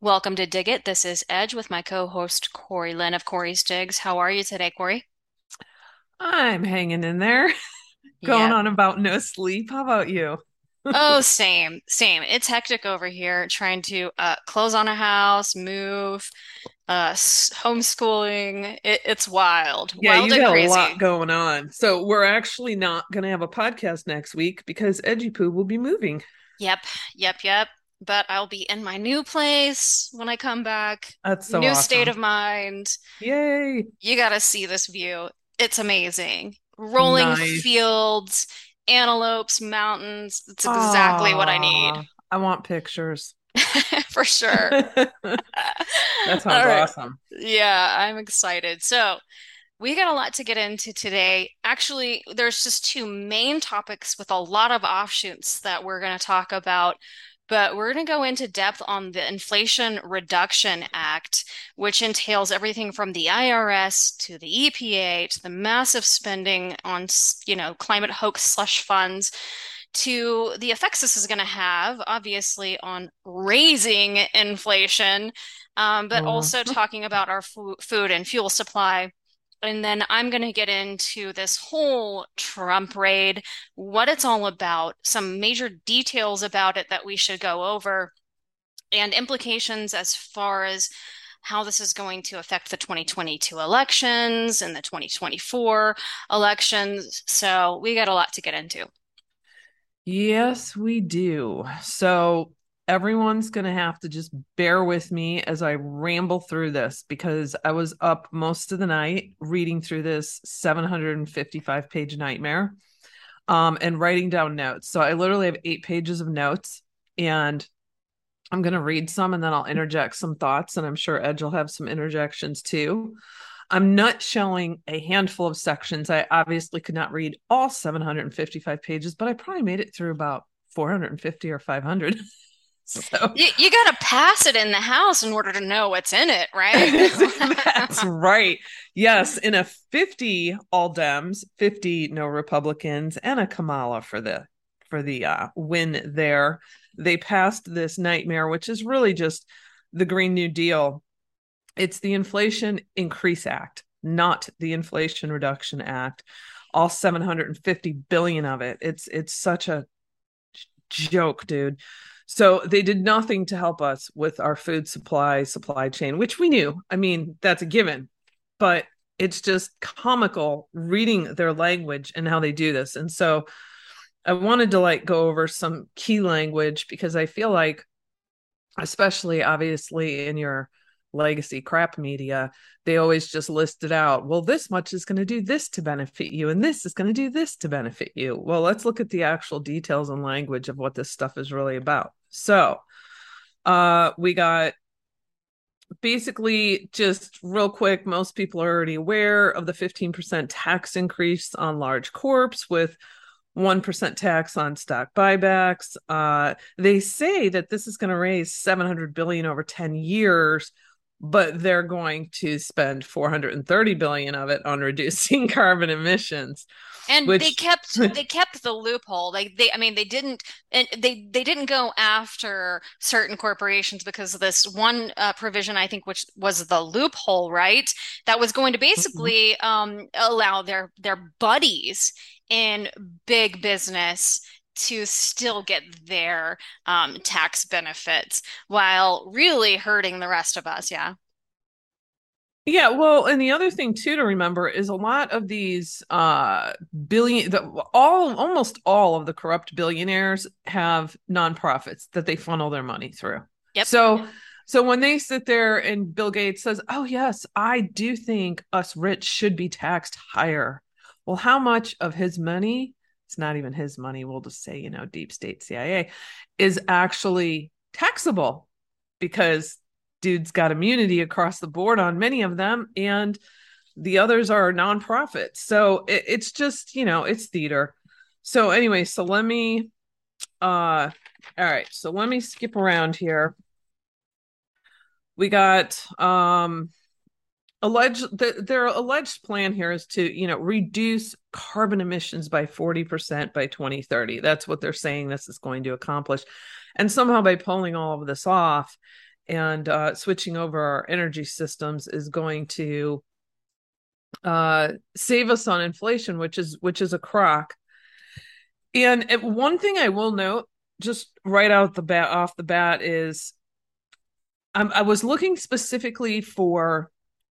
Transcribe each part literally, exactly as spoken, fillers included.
Welcome to Dig It. This is Edge with my co-host Corey Lynn of Corey's Digs. How are you today, Corey? I'm hanging in there, going yep. on about no sleep. How about you? Oh, same, same. It's hectic over here, trying to uh, close on a house, move, uh, homeschooling. It, it's wild. Yeah, wild you and got crazy. A lot going on. So we're actually not going to have a podcast next week because Edgy Poo will be moving. Yep, yep, yep. But I'll be in my new place when I come back. That's so new awesome. State of mind. Yay! You got to see this view. It's amazing. Rolling nice. Fields, antelopes, mountains. It's exactly Aww, what I need. I want pictures. For sure. That sounds right. awesome. Yeah, I'm excited. So we got a lot to get into today. Actually, there's just two main topics with a lot of offshoots that we're going to talk about. But we're going to go into depth on the Inflation Reduction Act, which entails everything from the I R S to the E P A to the massive spending on, you know, climate hoax slush funds, to the effects this is going to have, obviously, on raising inflation, um, but mm. also talking about our fu- food and fuel supply. And then I'm going to get into this whole Trump raid, what it's all about, some major details about it that we should go over, and implications as far as how this is going to affect the twenty twenty-two elections and the twenty twenty-four elections. So we got a lot to get into. Yes, we do. So everyone's going to have to just bear with me as I ramble through this, because I was up most of the night reading through this seven hundred fifty-five page nightmare um, and writing down notes. So I literally have eight pages of notes, and I'm going to read some and then I'll interject some thoughts, and I'm sure Edge will have some interjections too. I'm nutshelling a handful of sections. I obviously could not read all seven hundred fifty-five pages, but I probably made it through about four hundred fifty or five hundred. So you, you got to pass it in the house in order to know what's in it, right? That's right. Yes. In a fifty all Dems, fifty no Republicans, and a Kamala for the, for the uh, win there, they passed this nightmare, which is really just the Green New Deal. It's the Inflation Increase Act, not the Inflation Reduction Act, all seven hundred fifty billion of it. It's, it's such a joke, dude. So they did nothing to help us with our food supply, supply chain, which we knew. I mean, that's a given, but it's just comical reading their language and how they do this. And so I wanted to like go over some key language, because I feel like, especially obviously in your legacy crap media, they always just listed out, well, this much is going to do this to benefit you, and this is going to do this to benefit you. Well, let's look at the actual details and language of what this stuff is really about. So uh, we got basically just real quick. Most people are already aware of the fifteen percent tax increase on large corps with one percent tax on stock buybacks. Uh, they say that this is going to raise seven hundred billion dollars over ten years. But they're going to spend four hundred thirty billion dollars of it on reducing carbon emissions. And which... they kept they kept the loophole. Like they, I mean, they didn't and they they didn't go after certain corporations, because of this one uh, provision, I think, which was the loophole, right? That was going to basically um, allow their their buddies in big business to still get their um, tax benefits while really hurting the rest of us. Yeah. Yeah. Well, and the other thing too, to remember is a lot of these uh, billion, the, all, almost all of the corrupt billionaires have nonprofits that they funnel their money through. Yep. So, yeah. so when they sit there and Bill Gates says, oh yes, I do think us rich should be taxed higher. Well, how much of his money, it's not even his money, we'll just say, you know, deep state C I A, is actually taxable, because dude's got immunity across the board on many of them, and the others are nonprofits. So it, it's just, you know, it's theater. So anyway, so let me, uh, all right, so let me skip around here. We got, um, Alleged, the, their alleged plan here is to, you know, reduce carbon emissions by forty percent by twenty thirty. That's what they're saying this is going to accomplish. And somehow by pulling all of this off and uh, switching over our energy systems is going to uh, save us on inflation, which is which is a crock. And one thing I will note, just right out the bat, off the bat, is um, I was looking specifically for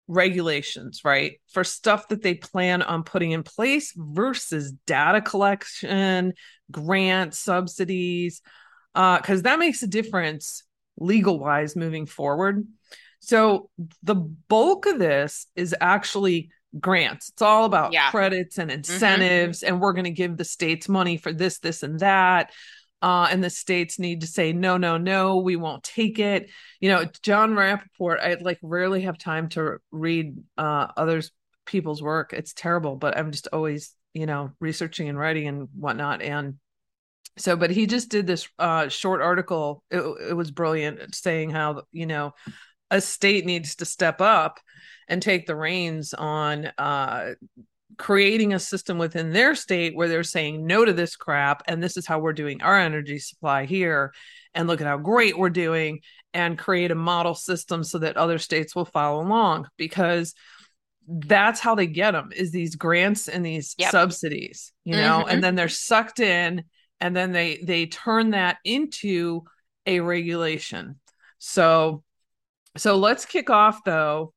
regulations, right? For stuff that they plan on putting in place versus data collection, grants, subsidies, uh, because that makes a difference legal wise moving forward. So the bulk of this is actually grants. It's all about yeah. credits and incentives, mm-hmm. and we're going to give the states money for this, this, and that. Uh, and the states need to say, no, no, no, we won't take it. You know, John Rappaport, I like rarely have time to read uh, other people's work. It's terrible, but I'm just always, you know, researching and writing and whatnot. And so, but he just did this uh, short article. It, it was brilliant, saying how, you know, a state needs to step up and take the reins on uh creating a system within their state where they're saying no to this crap. And this is how we're doing our energy supply here. And look at how great we're doing, and create a model system so that other states will follow along, because that's how they get them, is these grants and these yep. subsidies, you know, mm-hmm. and then they're sucked in, and then they, they turn that into a regulation. So, so let's kick off though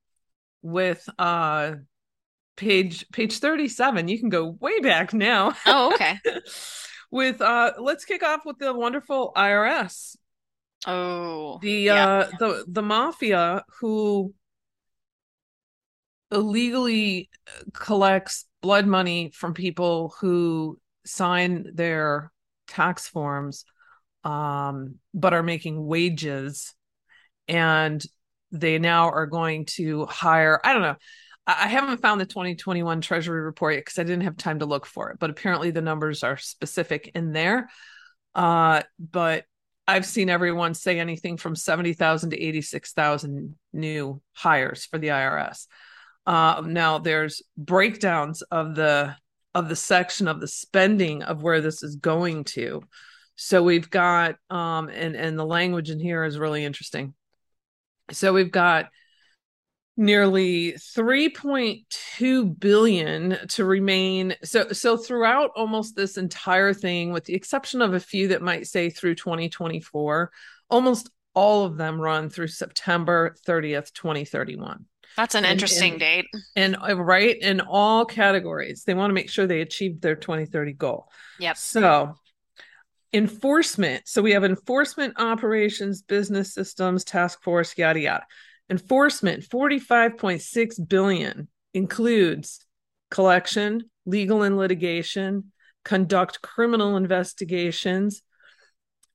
with, uh, Page page thirty-seven. You can go way back now. Oh, okay. With uh, let's kick off with the wonderful I R S. Oh, the yeah. uh, the the mafia who illegally collects blood money from people who sign their tax forms, um, but are making wages, and they now are going to hire. I don't know. I haven't found the twenty twenty-one Treasury report yet because I didn't have time to look for it, but apparently the numbers are specific in there. Uh, but I've seen everyone say anything from seventy thousand to eighty-six thousand new hires for the I R S. Uh, now there's breakdowns of the, of the section of the spending of where this is going to. So we've got, um, and, and the language in here is really interesting. So we've got nearly three point two billion to remain. So, so throughout almost this entire thing, with the exception of a few that might say through twenty twenty-four, almost all of them run through September thirtieth, twenty thirty-one. That's an and, interesting and, date. And right in all categories, they want to make sure they achieve their twenty thirty goal. Yep. So enforcement. So we have enforcement operations, business systems, task force, yada, yada. Enforcement, forty-five point six billion dollars, includes collection, legal and litigation, conduct criminal investigations,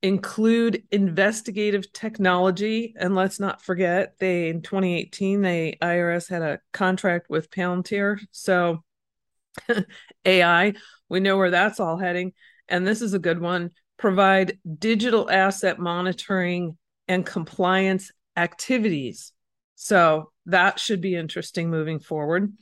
include investigative technology. And let's not forget, they in twenty eighteen, the I R S had a contract with Palantir. So A I, we know where that's all heading. And this is a good one. Provide digital asset monitoring and compliance activities. So that should be interesting moving forward.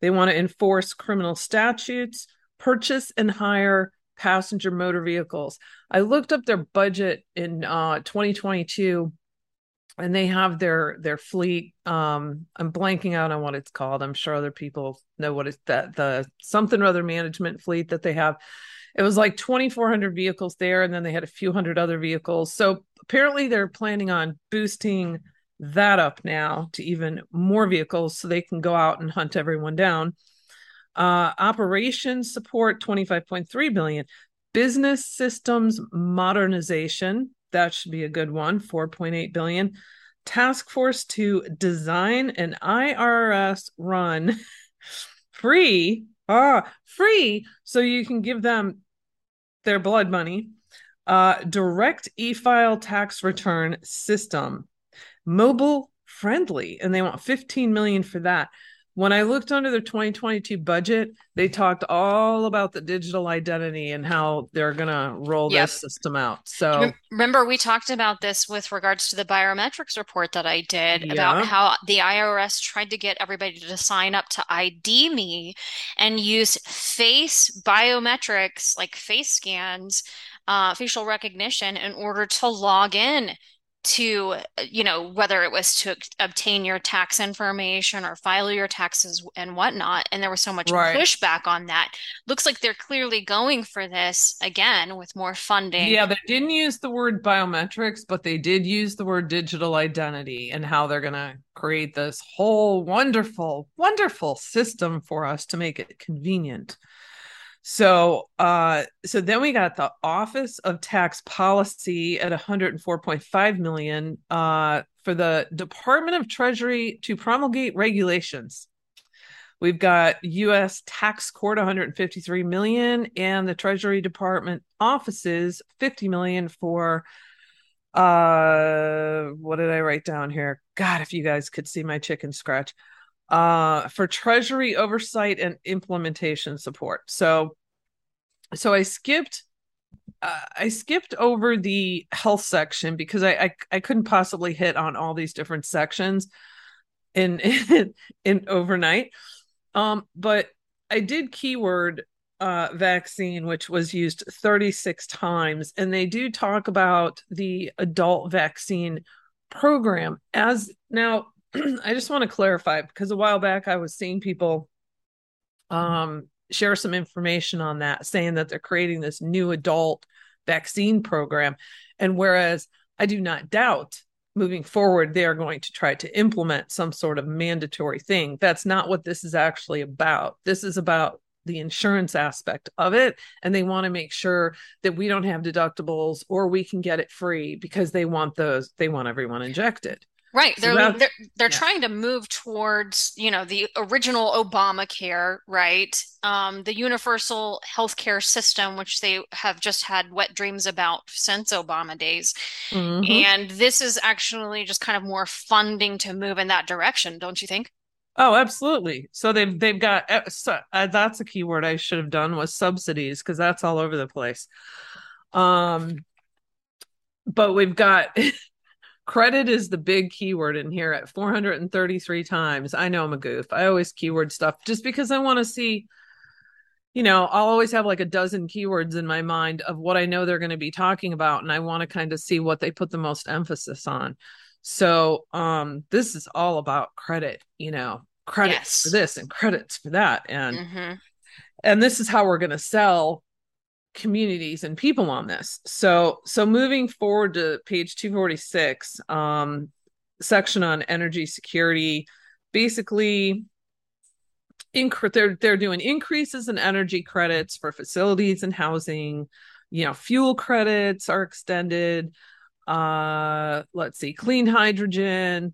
They want to enforce criminal statutes, purchase and hire passenger motor vehicles. I looked up their budget in uh, twenty twenty-two, and they have their their fleet. Um, I'm blanking out on what it's called. I'm sure other people know what it's that the something or other management fleet that they have. It was like twenty-four hundred vehicles there, and then they had a few hundred other vehicles. So apparently they're planning on boosting that up now to even more vehicles so they can go out and hunt everyone down. Uh, operations support, twenty-five point three billion dollars. Business systems modernization, that should be a good one, four point eight billion dollars. Task force to design an I R S-run free Ah, free, so you can give them their blood money. Uh, direct e-file tax return system, mobile friendly, and they want fifteen million dollars for that. When I looked under their twenty twenty-two budget, they talked all about the digital identity and how they're going to roll yep. this system out. So remember, we talked about this with regards to the biometrics report that I did yeah. about how the I R S tried to get everybody to sign up to IDme and use face biometrics, like face scans, uh, facial recognition, in order to log in to, you know, whether it was to obtain your tax information or file your taxes and whatnot. And there was so much right. pushback on that. Looks like they're clearly going for this again with more funding. Yeah, they didn't use the word biometrics, but they did use the word digital identity and how they're going to create this whole wonderful, wonderful system for us to make it convenient. So uh, so then we got the Office of Tax Policy at one hundred four point five million dollars uh, for the Department of Treasury to promulgate regulations. We've got U S Tax Court one hundred fifty-three million dollars and the Treasury Department offices fifty million dollars for, uh, what did I write down here? God, if you guys could see my chicken scratch. Uh, for Treasury oversight and implementation support. So, so I skipped, uh, I skipped over the health section because I, I I couldn't possibly hit on all these different sections in in, in overnight. Um, but I did keyword uh, vaccine, which was used thirty-six times, and they do talk about the adult vaccine program as now. I just want to clarify, because a while back I was seeing people um, share some information on that, saying that they're creating this new adult vaccine program. And whereas I do not doubt moving forward, they are going to try to implement some sort of mandatory thing. That's not what this is actually about. This is about the insurance aspect of it. And they want to make sure that we don't have deductibles or we can get it free, because they want those. They want everyone injected. Right. They're so they're, they're yeah. trying to move towards, you know, the original Obamacare, right? Um, the universal healthcare system, which they have just had wet dreams about since Obama days. Mm-hmm. And this is actually just kind of more funding to move in that direction, don't you think? Oh, absolutely. So they've, they've got, uh, that's a key word I should have done was subsidies, because that's all over the place. Um, but we've got... Credit is the big keyword in here at four hundred thirty-three times. I know I'm a goof. I always keyword stuff just because I want to see, you know, I'll always have like a dozen keywords in my mind of what I know they're going to be talking about. And I want to kind of see what they put the most emphasis on. So um, this is all about credit, you know, credits yes. for this and credits for that. And, mm-hmm. and this is how we're going to sell communities and people on this. So, so moving forward to page two forty-six, um, section on energy security, basically inc- they're, they're doing increases in energy credits for facilities and housing, you know, fuel credits are extended. Uh, let's see, clean hydrogen,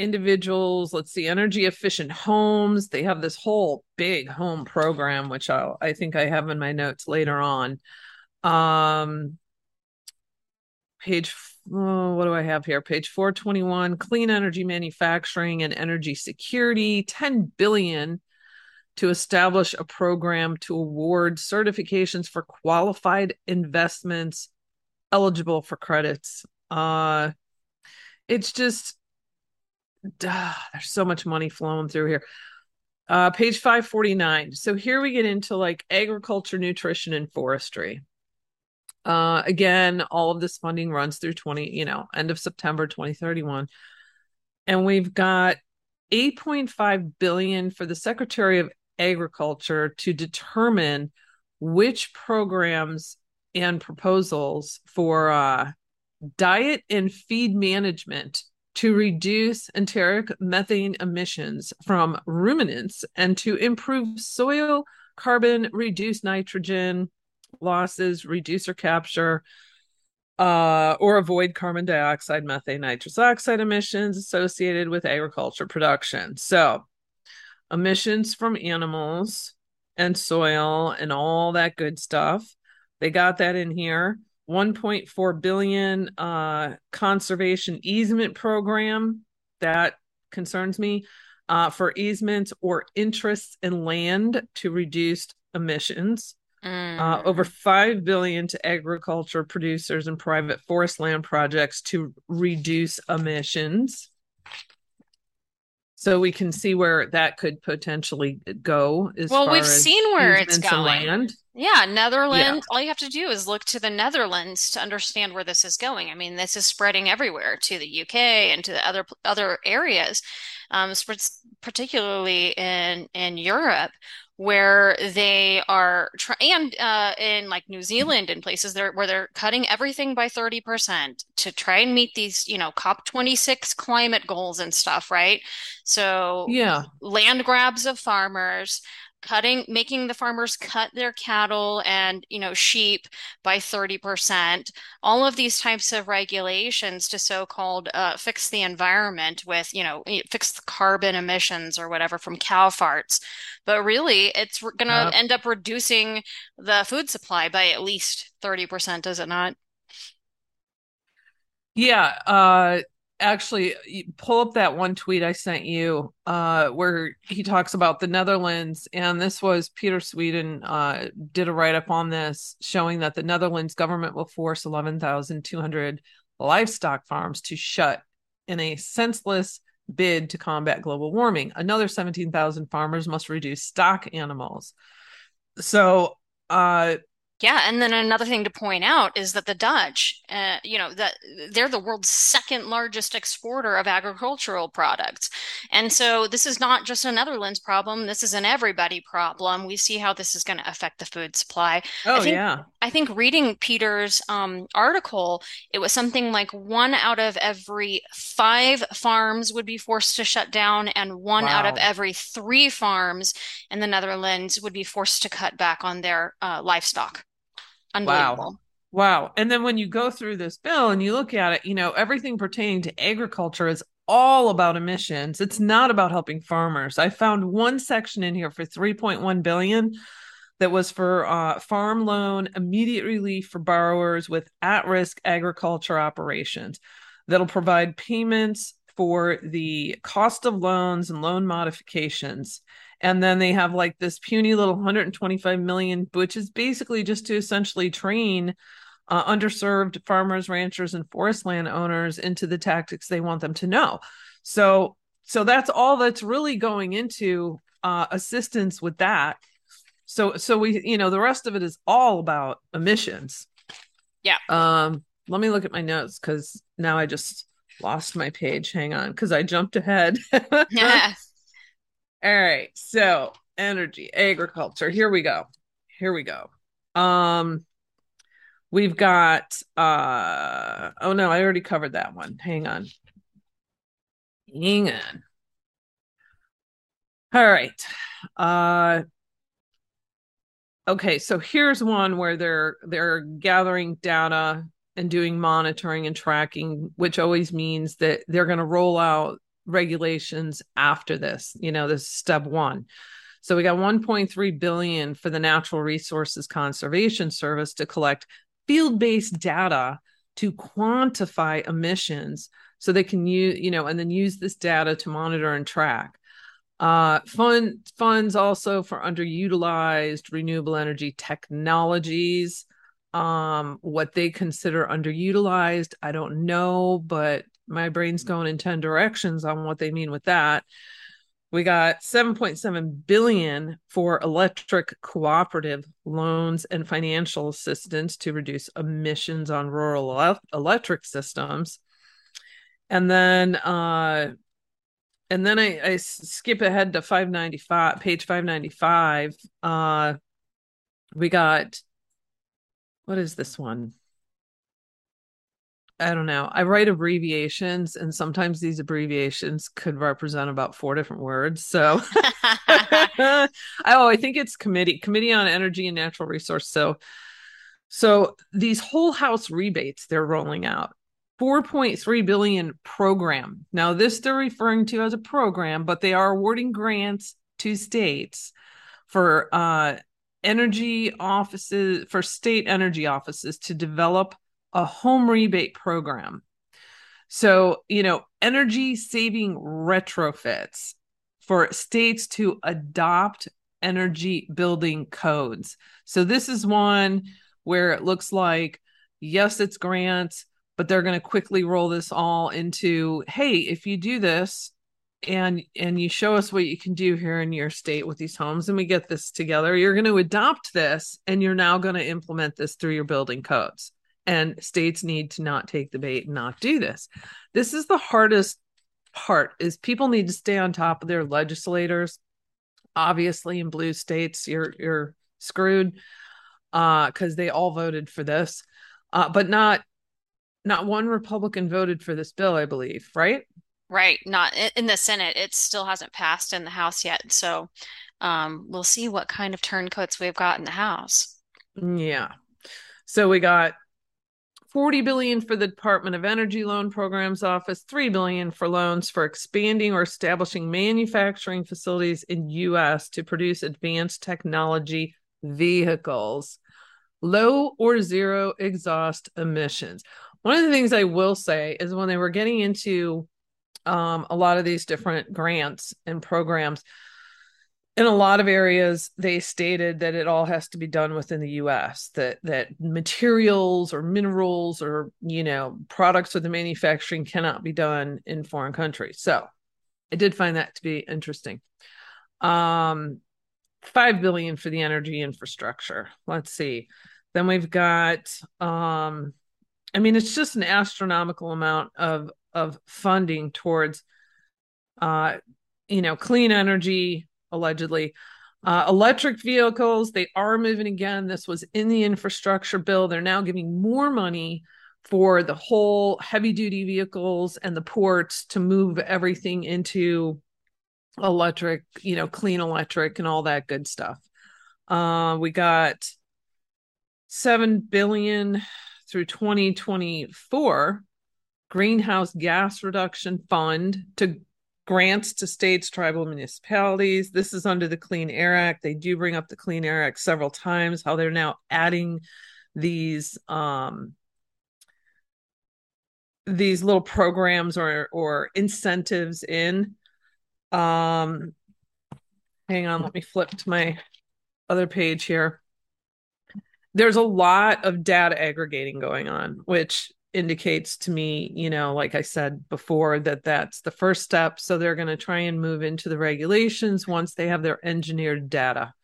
individuals, let's see, energy efficient homes. They have this whole big home program, which I'll, I think I have in my notes later on. Um, page, oh, what do I have here? Page four twenty-one, clean energy manufacturing and energy security, ten billion dollars to establish a program to award certifications for qualified investments eligible for credits. Uh, it's just, Duh, there's so much money flowing through here. Uh, page five forty-nine. So here we get into like agriculture, nutrition, and forestry. Uh, again, all of this funding runs through twenty, you know, end of September twenty thirty-one. And we've got eight point five billion dollars for the Secretary of Agriculture to determine which programs and proposals for uh, diet and feed management to reduce enteric methane emissions from ruminants and to improve soil carbon, reduce nitrogen losses, reduce or capture, uh, or avoid carbon dioxide, methane, nitrous oxide emissions associated with agriculture production. So emissions from animals and soil and all that good stuff. They got that in here. one point four billion dollars uh, conservation easement program. That concerns me. uh, for easements or interests in land to reduce emissions. Mm. Uh, over five billion dollars to agriculture producers and private forest land projects to reduce emissions. So we can see where that could potentially go. As well, far we've as seen where it's going. Land. Yeah, Netherlands. Yeah. All you have to do is look to the Netherlands to understand where this is going. I mean, this is spreading everywhere to the U K and to the other other areas, um, particularly in in Europe, where they are try- and uh, in like New Zealand and places there where they're cutting everything by thirty percent to try and meet these, you know, C O P twenty-six climate goals and stuff, right? So yeah, land grabs of farmers, cutting, making the farmers cut their cattle and, you know, sheep by thirty percent, all of these types of regulations to so-called uh, fix the environment with, you know, fix the carbon emissions or whatever from cow farts. But really, it's going to yep. end up reducing the food supply by at least thirty percent, is it not? Yeah. Uh, actually, pull up that one tweet I sent you uh, where he talks about the Netherlands. And this was Peter Sweden uh, did a write-up on this, showing that the Netherlands government will force eleven thousand two hundred livestock farms to shut in a senseless bid to combat global warming. Another seventeen thousand farmers must reduce stock animals. So, uh, yeah. And then another thing to point out is that the Dutch, uh, you know, that they're the world's second largest exporter of agricultural products. And so this is not just a Netherlands problem. This is an everybody problem. We see how this is going to affect the food supply. Oh, I think, yeah. I think reading Peter's um, article, it was something like one out of every five farms would be forced to shut down, and one wow. out of every three farms in the Netherlands would be forced to cut back on their uh, livestock. Wow. Wow. And then when you go through this bill and you look at it, you know, everything pertaining to agriculture is all about emissions. It's not about helping farmers. I found one section in here for three point one billion dollars that was for uh, farm loan, immediate relief for borrowers with at-risk agriculture operations that'll provide payments for the cost of loans and loan modifications. And then they have like this puny little one hundred twenty-five million dollars, which is basically just to essentially train uh, underserved farmers, ranchers, and forest landowners into the tactics they want them to know. So, so that's all that's really going into uh, assistance with that. So, so we, you know, the rest of it is all about emissions. Yeah. Um. Let me look at my notes, because now I just lost my page. Hang on, because I jumped ahead. Yeah. All right. So energy, agriculture. Here we go. Here we go. Um, we've got, uh, oh no, I already covered that one. Hang on. Hang on. All right. Uh, okay. So here's one where they're, they're gathering data and doing monitoring and tracking, which always means that they're going to roll out regulations after this. You know, this is step one. So we got one point three billion dollars for the Natural Resources Conservation Service to collect field-based data to quantify emissions, so they can use, you know, and then use this data to monitor and track. Uh, fund, funds also for underutilized renewable energy technologies. Um, what they consider underutilized, I don't know, but my brain's going in ten directions on what they mean with that. We got seven point seven billion dollars for electric cooperative loans and financial assistance to reduce emissions on rural electric systems. And then, uh, and then I, I skip ahead to five ninety-five, page five ninety-five. Uh, we got, what is this one? I don't know. I write abbreviations, and sometimes these abbreviations could represent about four different words. So, oh, I think it's committee, committee on energy and natural resource. So, so these whole house rebates they're rolling out, four point three billion dollars program. Now, this they're referring to as a program, but they are awarding grants to states for uh, energy offices, for state energy offices to develop a home rebate program. So, you know, energy saving retrofits for states to adopt energy building codes. So this is one where it looks like, yes, it's grants, but they're going to quickly roll this all into, hey, if you do this and and you show us what you can do here in your state with these homes, and we get this together, you're going to adopt this, and you're now going to implement this through your building codes. And states need to not take the bait and not do this. This is the hardest part, is people need to stay on top of their legislators. Obviously, in blue states, you're you're screwed because uh, they all voted for this. Uh, but not not one Republican voted for this bill, I believe, right? Right. Not in the Senate. It still hasn't passed in the House yet. So um, we'll see what kind of turncoats we've got in the House. Yeah. So we got forty billion dollars for the Department of Energy Loan Programs Office, three billion dollars for loans for expanding or establishing manufacturing facilities in U S to produce advanced technology vehicles, low or zero exhaust emissions. One of the things I will say is when they were getting into um, a lot of these different grants and programs, in a lot of areas, they stated that it all has to be done within the U S, that that materials or minerals or, you know, products with the manufacturing cannot be done in foreign countries. So I did find that to be interesting. Um, five billion dollars for the energy infrastructure. Let's see. Then we've got, um, I mean, it's just an astronomical amount of, of funding towards, uh, you know, clean energy, allegedly. Uh, electric vehicles, they are moving again. This was in the infrastructure bill. They're now giving more money for the whole heavy-duty vehicles and the ports to move everything into electric, you know, clean electric and all that good stuff. Uh, we got seven billion dollars through twenty twenty-four, Greenhouse Gas Reduction Fund to grants to states, tribal municipalities. This is under the Clean Air Act. They do bring up the Clean Air Act several times, how they're now adding these um, these little programs or or incentives in. Um, hang on, let me flip to my other page here. There's a lot of data aggregating going on, which indicates to me, you know, like I said before, that that's the first step. So they're going to try and move into the regulations once they have their engineered data.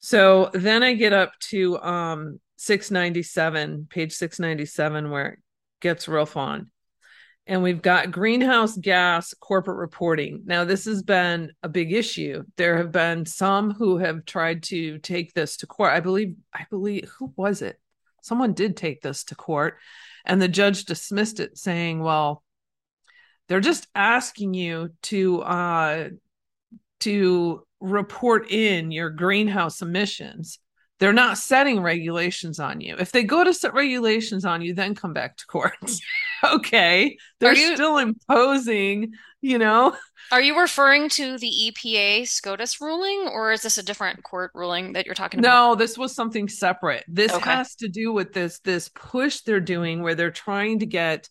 So then I get up to um, six ninety-seven, page six ninety-seven, where it gets real fun. And we've got greenhouse gas corporate reporting. Now, this has been a big issue. There have been some who have tried to take this to court. I believe, I believe, who was it? Someone did take this to court, and the judge dismissed it, saying, well, they're just asking you to uh, to report in your greenhouse emissions. They're not setting regulations on you. If they go to set regulations on you, then come back to court. Okay. They're you, still imposing, you know. Are you referring to the E P A SCOTUS ruling, or is this a different court ruling that you're talking about? No, this was something separate. This okay. has to do with this, this push they're doing where they're trying to get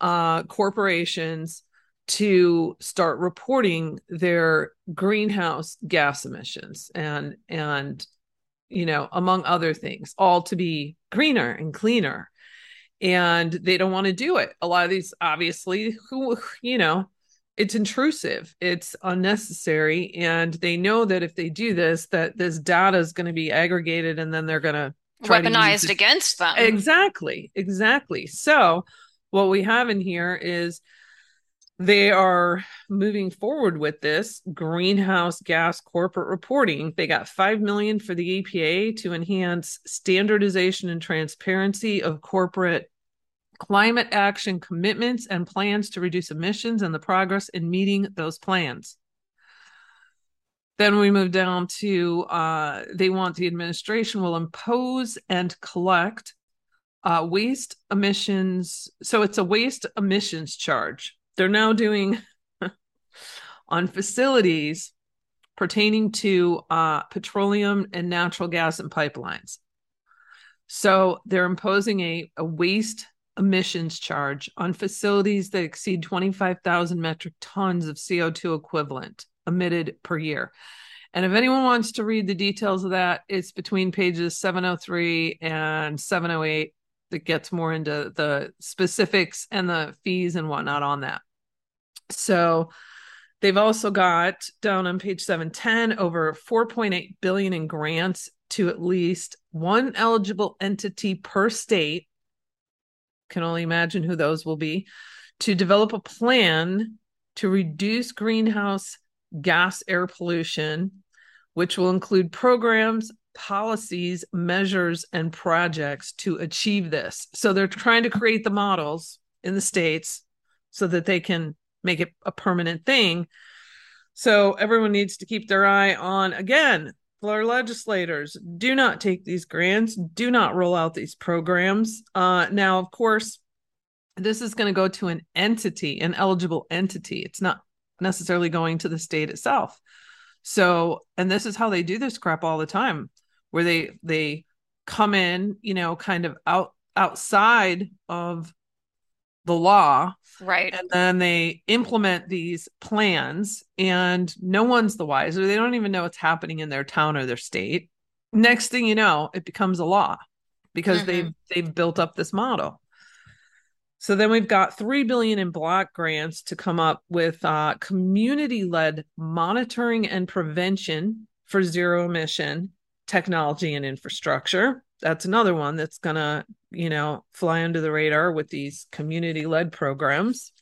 uh, corporations to start reporting their greenhouse gas emissions and, and, you know, among other things, all to be greener and cleaner. And they don't want to do it. A lot of these, obviously, who, you know, it's intrusive, it's unnecessary. And they know that if they do this, that this data is going to be aggregated and then they're going to try weaponized to against them. Exactly. Exactly. So what we have in here is they are moving forward with this greenhouse gas corporate reporting. They got five million dollars for the E P A to enhance standardization and transparency of corporate climate action commitments and plans to reduce emissions and the progress in meeting those plans. Then we move down to uh, they want the administration will impose and collect uh, waste emissions. So it's a waste emissions charge. They're now doing on facilities pertaining to uh, petroleum and natural gas and pipelines. So they're imposing a, a waste emissions charge on facilities that exceed twenty-five thousand metric tons of C O two equivalent emitted per year. And if anyone wants to read the details of that, it's between pages seven oh three and seven oh eight that gets more into the specifics and the fees and whatnot on that. So they've also got down on page seven ten over four point eight billion dollars in grants to at least one eligible entity per state. Can only imagine who those will be, to develop a plan to reduce greenhouse gas air pollution, which will include programs, policies, measures, and projects to achieve this. So they're trying to create the models in the states so that they can make it a permanent thing. So everyone needs to keep their eye on, again, our legislators. Do not take these grants. Do not roll out these programs. Uh, now, of course, this is going to go to an entity, an eligible entity. It's not necessarily going to the state itself. So, and this is how they do this crap all the time, where they they come in, you know, kind of out outside of the law, right? And then they implement these plans, and no one's the wiser. They don't even know what's happening in their town or their state. Next thing you know, it becomes a law because mm-hmm. they've they've built up this model. So then we've got three billion dollars in block grants to come up with uh, community-led monitoring and prevention for zero emission technology and infrastructure. That's another one that's going to, you know, fly under the radar with these community-led programs.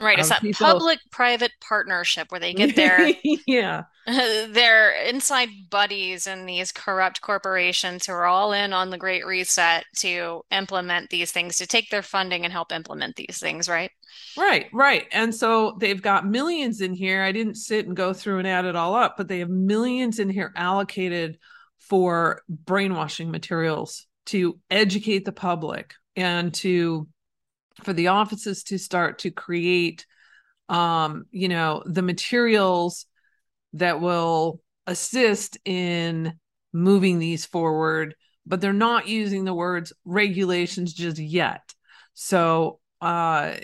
Right. It's that people... public-private partnership where they get their, yeah. their inside buddies in these corrupt corporations who are all in on the Great Reset to implement these things, to take their funding and help implement these things, right? Right, right. And so they've got millions in here. I didn't sit and go through and add it all up, but they have millions in here allocated for brainwashing materials to educate the public and to... for the offices to start to create, um, you know, the materials that will assist in moving these forward, but they're not using the words regulations just yet. So uh,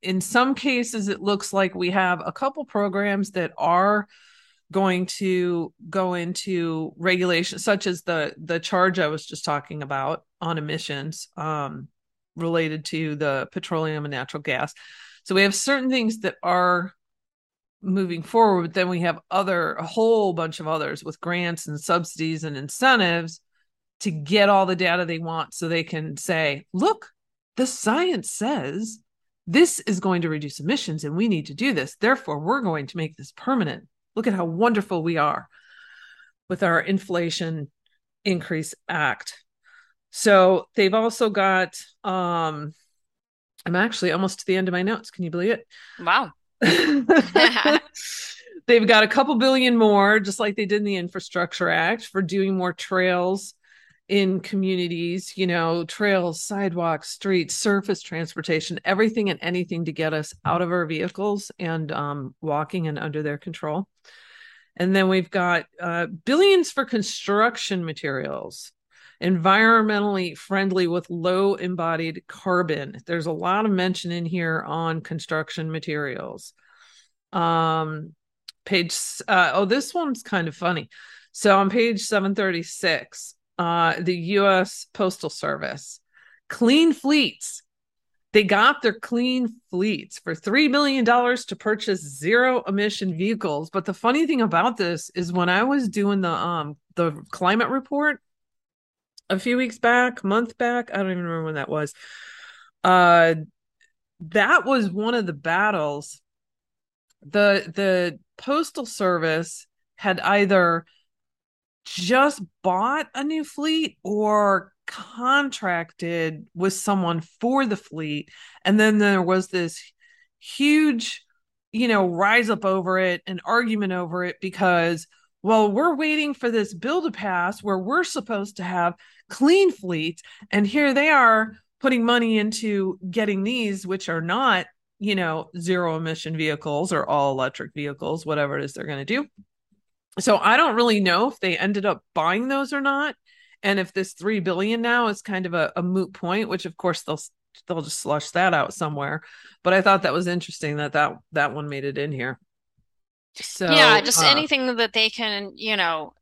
in some cases, it looks like we have a couple programs that are going to go into regulation, such as the, the charge I was just talking about on emissions, um, related to the petroleum and natural gas. So we have certain things that are moving forward, but then we have other, a whole bunch of others with grants and subsidies and incentives to get all the data they want so they can say, look, the science says this is going to reduce emissions and we need to do this. Therefore, we're going to make this permanent. Look at how wonderful we are with our Inflation Increase Act. So they've also got, um, I'm actually almost to the end of my notes. Can you believe it? Wow. They've got a couple billion more, just like they did in the Infrastructure Act, for doing more trails in communities, you know, trails, sidewalks, streets, surface transportation, everything and anything to get us out of our vehicles and um, walking and under their control. And then we've got uh, billions for construction materials, environmentally friendly with low embodied carbon. There's a lot of mention in here on construction materials. Um, page, uh, oh, this one's kind of funny. So on page seven thirty-six, uh, the U S Postal Service, clean fleets. They got their clean fleets for three billion dollars to purchase zero emission vehicles. But the funny thing about this is when I was doing the um, the climate report, a few weeks back, month back, I don't even remember when that was. Uh, that was one of the battles. The the Postal Service had either just bought a new fleet or contracted with someone for the fleet. And then there was this huge, you know, rise up over it, an argument over it, because, well, we're waiting for this bill to pass where we're supposed to have clean fleets, and here they are putting money into getting these, which are not, you know, zero emission vehicles or all electric vehicles, whatever it is they're going to do. So I don't really know if they ended up buying those or not. And if this three billion now is kind of a, a moot point, which of course they'll they'll just slush that out somewhere. But I thought that was interesting that that, that one made it in here. So yeah, just uh, anything that they can, you know,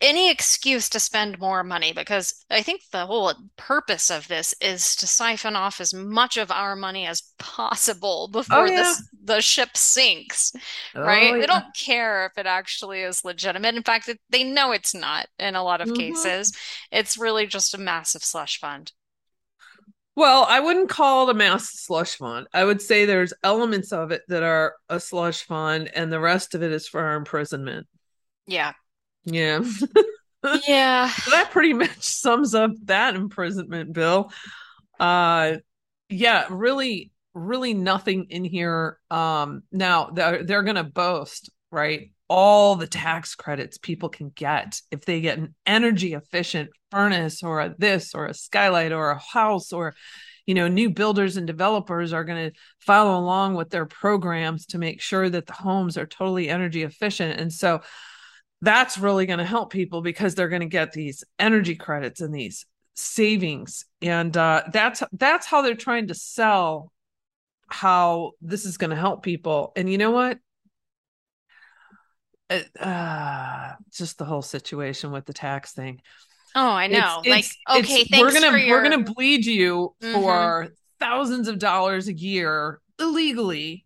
any excuse to spend more money, because I think the whole purpose of this is to siphon off as much of our money as possible before oh, yeah. this, the ship sinks, oh, right? Yeah. They don't care if it actually is legitimate. In fact, they know it's not in a lot of mm-hmm. cases. It's really just a massive slush fund. Well, I wouldn't call it a mass slush fund. I would say there's elements of it that are a slush fund and the rest of it is for our imprisonment. Yeah. Yeah. Yeah. So that pretty much sums up that imprisonment bill. Uh, yeah, really, really nothing in here. Um, now, they're, they're going to boast, right, all the tax credits people can get if they get an energy efficient furnace or a this or a skylight or a house, or, you know, new builders and developers are going to follow along with their programs to make sure that the homes are totally energy efficient. And so that's really going to help people because they're going to get these energy credits and these savings. And uh, that's, that's how they're trying to sell how this is going to help people. And you know what? Uh, just the whole situation with the tax thing. Oh, I know. It's, it's, like, okay, thanks we're gonna, for your... We're going to bleed you mm-hmm. for thousands of dollars a year illegally.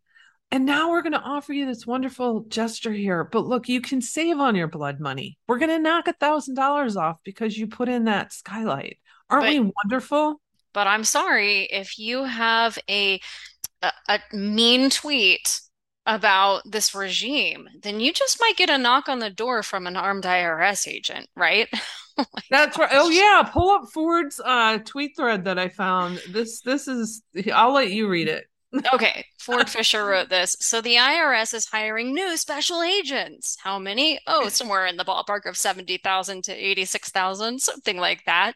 And now we're going to offer you this wonderful gesture here. But look, you can save on your blood money. We're going to knock a thousand dollars off because you put in that skylight. Aren't but, we wonderful? But I'm sorry, if you have a a, a mean tweet about this regime, then you just might get a knock on the door from an armed I R S agent, right? Oh that's gosh. Right. Oh yeah, pull up Ford's uh, tweet thread that I found. This this is. I'll let you read it. Okay, Ford Fisher wrote this. So the I R S is hiring new special agents. How many? Oh, somewhere in the ballpark of seventy thousand to eighty-six thousand, something like that.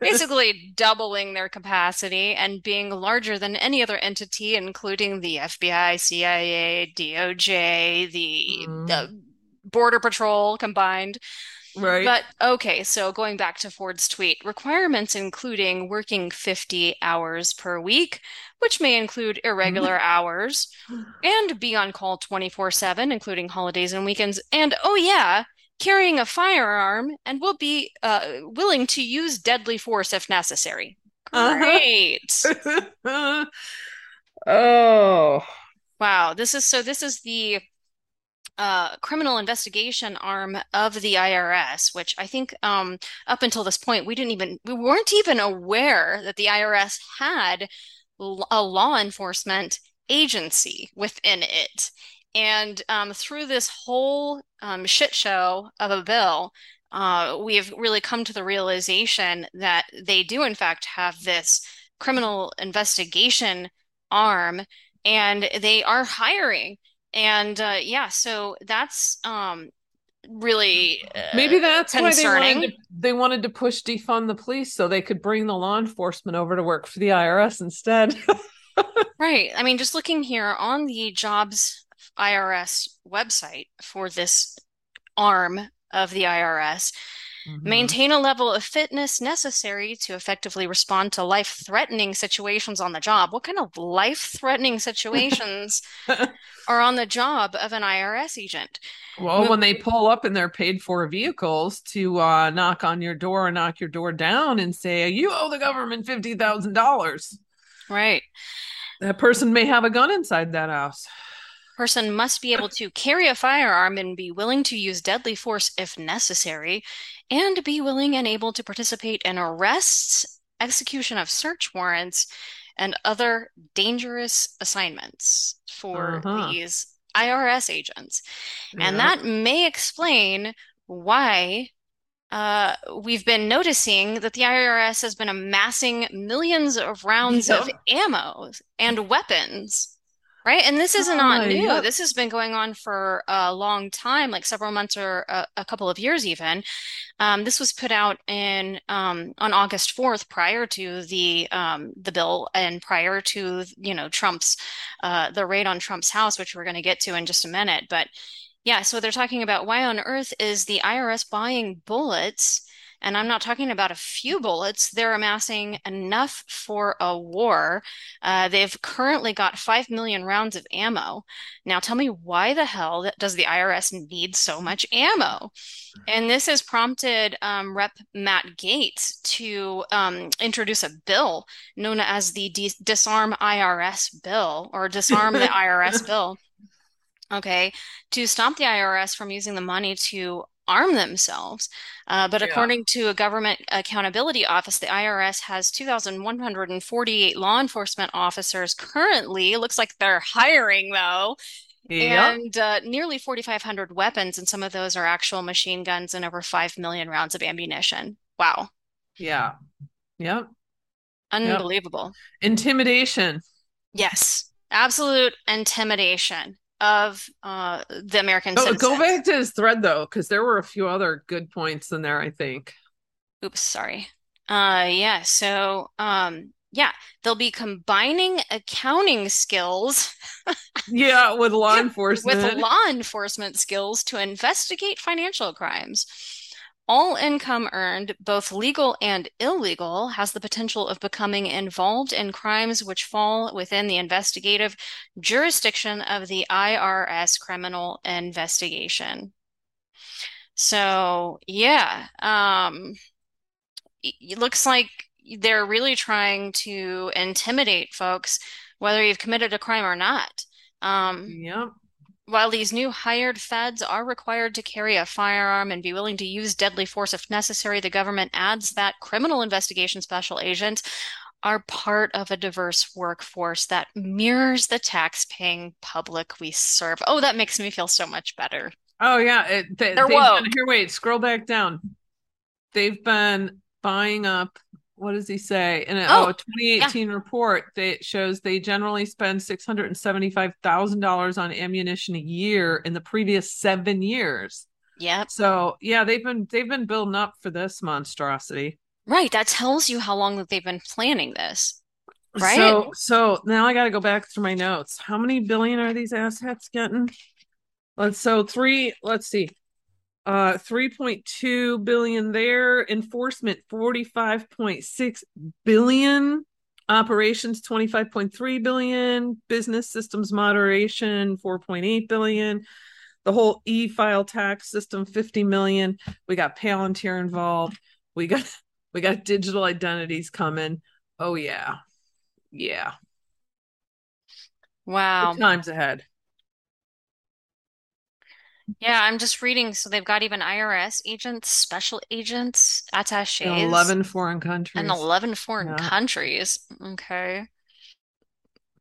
Basically doubling their capacity and being larger than any other entity, including the F B I, C I A, D O J, the, mm. the Border Patrol combined. Right. But okay, so going back to Ford's tweet, requirements including working fifty hours per week, which may include irregular hours, and be on call twenty-four seven, including holidays and weekends, and oh yeah, carrying a firearm, and will be uh, willing to use deadly force if necessary. Great. Uh-huh. Oh. Wow, this is so this is the Uh, criminal investigation arm of the I R S, which I think um, up until this point, we didn't even, we weren't even aware that the I R S had l- a law enforcement agency within it. And um, through this whole um, shit show of a bill, uh, we have really come to the realization that they do, in fact, have this criminal investigation arm, and they are hiring. And uh, yeah, so that's um, really uh, maybe that's concerning. Why they wanted, to, they wanted to push defund the police so they could bring the law enforcement over to work for the I R S instead. Right. I mean, just looking here on the Jobs I R S website for this arm of the I R S, mm-hmm. maintain a level of fitness necessary to effectively respond to life-threatening situations on the job. What kind of life-threatening situations are on the job of an I R S agent? Well, Mo- when they pull up in their paid-for vehicles to uh, knock on your door or knock your door down and say, you owe the government fifty thousand dollars. Right. That person may have a gun inside that house. Person must be able to carry a firearm and be willing to use deadly force if necessary, and be willing and able to participate in arrests, execution of search warrants, and other dangerous assignments for uh-huh. these I R S agents. Yeah. And that may explain why uh, we've been noticing that the I R S has been amassing millions of rounds yeah. of ammo and weapons. Right. And this is oh, not new. Yep. This has been going on for a long time, like several months or a, a couple of years even. Um, this was put out in um, on August fourth prior to the um, the bill and prior to, you know, Trump's uh, the raid on Trump's house, which we're going to get to in just a minute. But yeah, so they're talking about why on earth is the I R S buying bullets And I'm not talking about a few bullets. They're amassing enough for a war. Uh, they've currently got five million rounds of ammo. Now tell me, why the hell does the I R S need so much ammo? And this has prompted um, Representative Matt Gaetz to um, introduce a bill known as the D- Disarm I R S Bill, or Disarm the I R S Bill, okay, to stop the I R S from using the money to arm themselves. Uh, but yeah. According to a government accountability office, the I R S has two thousand one hundred forty-eight law enforcement officers currently. It looks like they're hiring, though. Yep. And uh, nearly four thousand five hundred weapons, and some of those are actual machine guns and over five million rounds of ammunition. Wow. Yeah. Yep. Unbelievable. Yep. Intimidation. Yes. Absolute intimidation of uh, the American oh, citizens. Go back to his thread, though, because there were a few other good points in there, I think. Oops, sorry. Uh, yeah, so... Um, Yeah, they'll be combining accounting skills yeah, with law enforcement with law enforcement skills to investigate financial crimes. All income earned, both legal and illegal, has the potential of becoming involved in crimes which fall within the investigative jurisdiction of the I R S criminal investigation. So, yeah, um, it looks like they're really trying to intimidate folks, whether you've committed a crime or not. Um, yep. While these new hired feds are required to carry a firearm and be willing to use deadly force if necessary, the government adds that criminal investigation special agents are part of a diverse workforce that mirrors the tax-paying public we serve. Oh, that makes me feel so much better. Oh, yeah. It, they, they're woke. Been, here, wait, scroll back down. They've been buying up. What does he say? In a oh, oh, twenty eighteen yeah. report, they, it shows they generally spend six hundred seventy-five thousand dollars on ammunition a year in the previous seven years. Yeah. So yeah, they've been they've been building up for this monstrosity. Right. That tells you how long that they've been planning this. Right. So so now I got to go back through my notes. How many billion are these asshats getting? Let's so three. Let's see. Uh, three point two billion there, enforcement forty-five point six billion, operations twenty-five point three billion, business systems moderation four point eight billion, the whole e-file tax system fifty million. We got Palantir involved. We got we got digital identities coming. Oh yeah, yeah. Wow. Good times ahead. Yeah, I'm just reading. So they've got even I R S agents, special agents, attachés. In eleven foreign countries. And eleven foreign yeah. countries. Okay.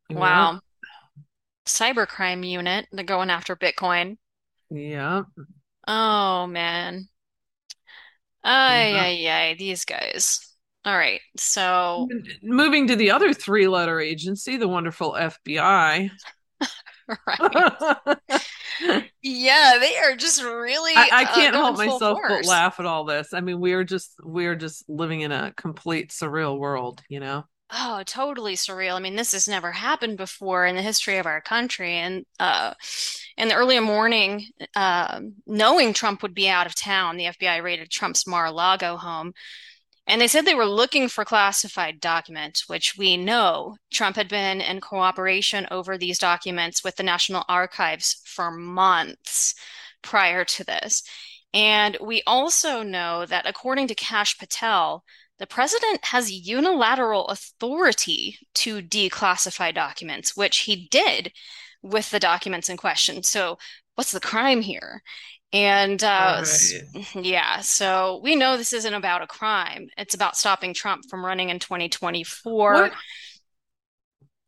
Yeah. Wow. Cybercrime unit. They're going after Bitcoin. Yeah. Oh, man. Ay, yeah. ay, ay. These guys. All right. So. Moving to the other three-letter agency, the wonderful F B I. Right. Yeah, they are just really. I, I can't uh, help myself force. but laugh at all this. I mean, we're just we're just living in a complete surreal world, you know? Oh, totally surreal. I mean, this has never happened before in the history of our country. And uh, in the early morning, uh, knowing Trump would be out of town, the F B I raided Trump's Mar-a-Lago home. And they said they were looking for classified documents, which we know Trump had been in cooperation over these documents with the National Archives for months prior to this. And we also know that, according to Kash Patel, the president has unilateral authority to declassify documents, which he did with the documents in question. So what's the crime here? And uh, right. yeah, so we know this isn't about a crime. It's about stopping Trump from running in twenty twenty-four. What?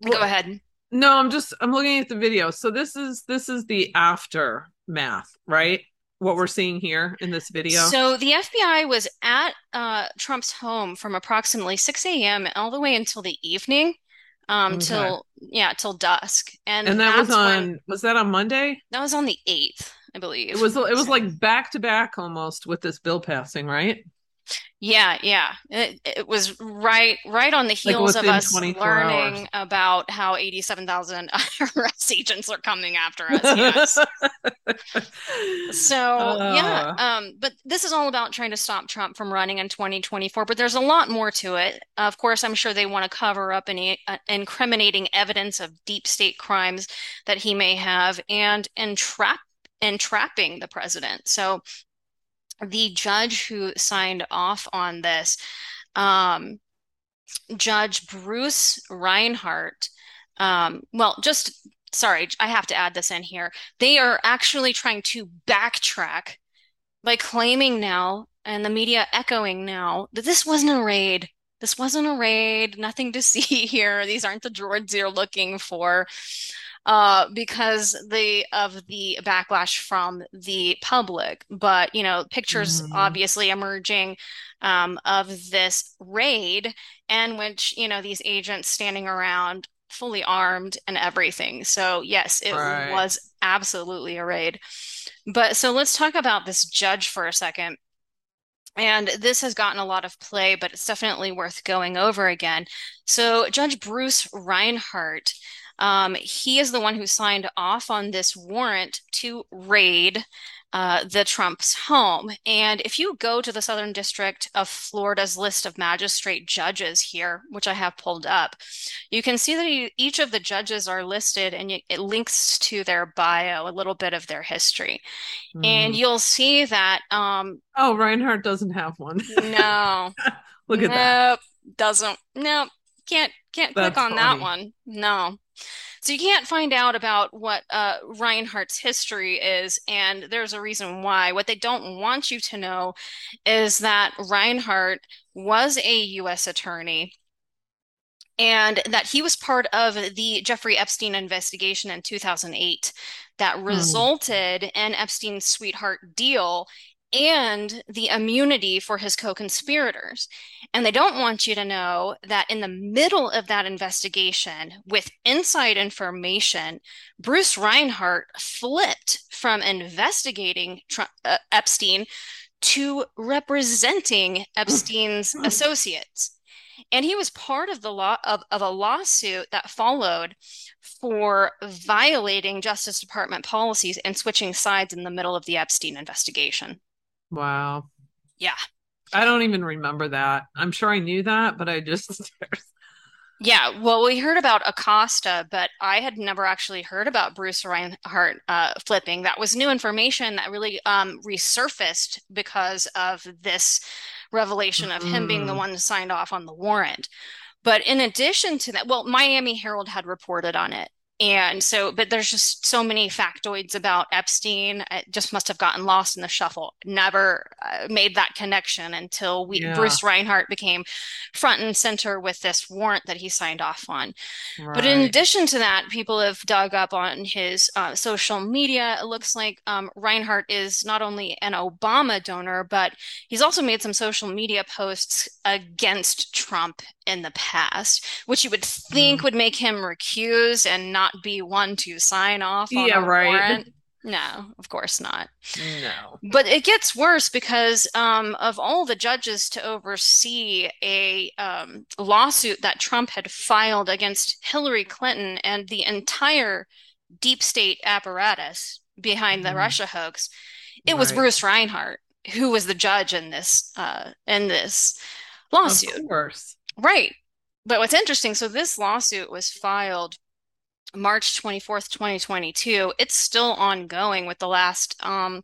Go well, ahead. No, I'm just I'm looking at the video. So this is this is the aftermath, right? What we're seeing here in this video. So the F B I was at uh, Trump's home from approximately six a.m. all the way until the evening. Um, okay. till yeah, till dusk, and and that was on when, was that on Monday? That was on the eighth, I believe. It was it was like back to back almost with this bill passing, right? Yeah, yeah. It, it was right right on the heels like of us learning hours. about how eighty-seven thousand I R S agents are coming after us. Yes. so, uh, yeah. Um, but this is all about trying to stop Trump from running in twenty twenty-four. But there's a lot more to it. Of course, I'm sure they want to cover up any uh, incriminating evidence of deep state crimes that he may have and entrap entrapping the president. So the judge who signed off on this, um, Judge Bruce Reinhart, um, well, just, sorry, I have to add this in here. They are actually trying to backtrack by claiming now, and the media echoing now, that this wasn't a raid. This wasn't a raid. Nothing to see here. These aren't the droids you're looking for. Uh, because the of the backlash from the public. But, you know, pictures mm-hmm. obviously emerging um, of this raid in which, you know, these agents standing around fully armed and everything. So, yes, it right. was absolutely a raid. But so let's talk about this judge for a second. And this has gotten a lot of play, but it's definitely worth going over again. So Judge Bruce Reinhart, Um, he is the one who signed off on this warrant to raid uh, the Trump's home. And if you go to the Southern District of Florida's list of magistrate judges here, which I have pulled up, you can see that you, each of the judges are listed and it links to their bio, a little bit of their history. Mm. And you'll see that. Um, oh, Reinhart doesn't have one. No. Look at nope, that. Doesn't. Nope. Can't can't That's click on funny. that one. No. So you can't find out about what uh, Reinhart's history is, and there's a reason why. What they don't want you to know is that Reinhart was a U S attorney and that he was part of the Jeffrey Epstein investigation in two thousand eight that resulted mm. in Epstein's sweetheart deal and the immunity for his co-conspirators. And they don't want you to know that in the middle of that investigation, with inside information, Bruce Reinhart flipped from investigating Trump, uh, Epstein to representing Epstein's associates. And he was part of the law of, of a lawsuit that followed for violating Justice Department policies and switching sides in the middle of the Epstein investigation. Wow. Yeah. I don't even remember that. I'm sure I knew that, but I just... Yeah, well, we heard about Acosta, but I had never actually heard about Bruce Reinhart uh, flipping. That was new information that really um, resurfaced because of this revelation of mm. him being the one who signed off on the warrant. But in addition to that, well, Miami Herald had reported on it. And so, but there's just so many factoids about Epstein. It just must have gotten lost in the shuffle. Never uh, made that connection until we, yeah. Bruce Reinhart became front and center with this warrant that he signed off on. Right. But in addition to that, people have dug up on his uh, social media. It looks like um, Reinhart is not only an Obama donor, but he's also made some social media posts against Trump in the past, which you would think mm. would make him recuse and not be one to sign off on yeah, a right. warrant. No, of course not. No. But it gets worse because um, of all the judges to oversee a um, lawsuit that Trump had filed against Hillary Clinton and the entire deep state apparatus behind mm. the Russia hoax, it right. was Bruce Reinhart who was the judge in this uh, in this lawsuit. Of course. Right. But what's interesting, so this lawsuit was filed March twenty-fourth, twenty twenty-two. It's still ongoing, with the last um,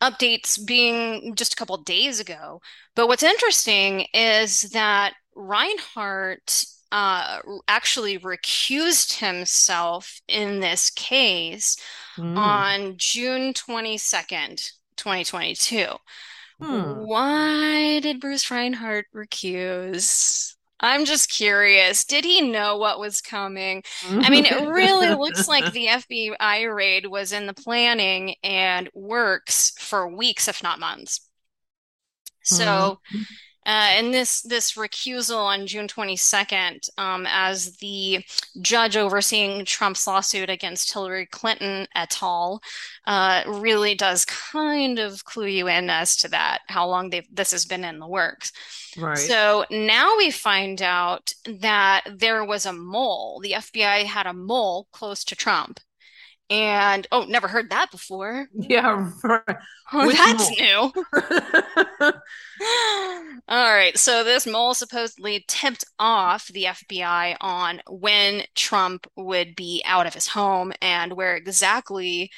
updates being just a couple of days ago. But what's interesting is that Reinhart uh, actually recused himself in this case mm. on June twenty-second, twenty twenty-two. Hmm. Why did Bruce Reinhart recuse? I'm just curious. Did he know what was coming? I mean, it really looks like the F B I raid was in the planning and works for weeks, if not months. So... Hmm. Uh, and this this recusal on June twenty-second, um, as the judge overseeing Trump's lawsuit against Hillary Clinton et al. Uh, really does kind of clue you in as to that, how long they've, this has been in the works. Right. So now we find out that there was a mole. The F B I had a mole close to Trump. And, oh, never heard that before. Yeah. Right. Oh, that's new. All right. So this mole supposedly tipped off the F B I on when Trump would be out of his home and where exactly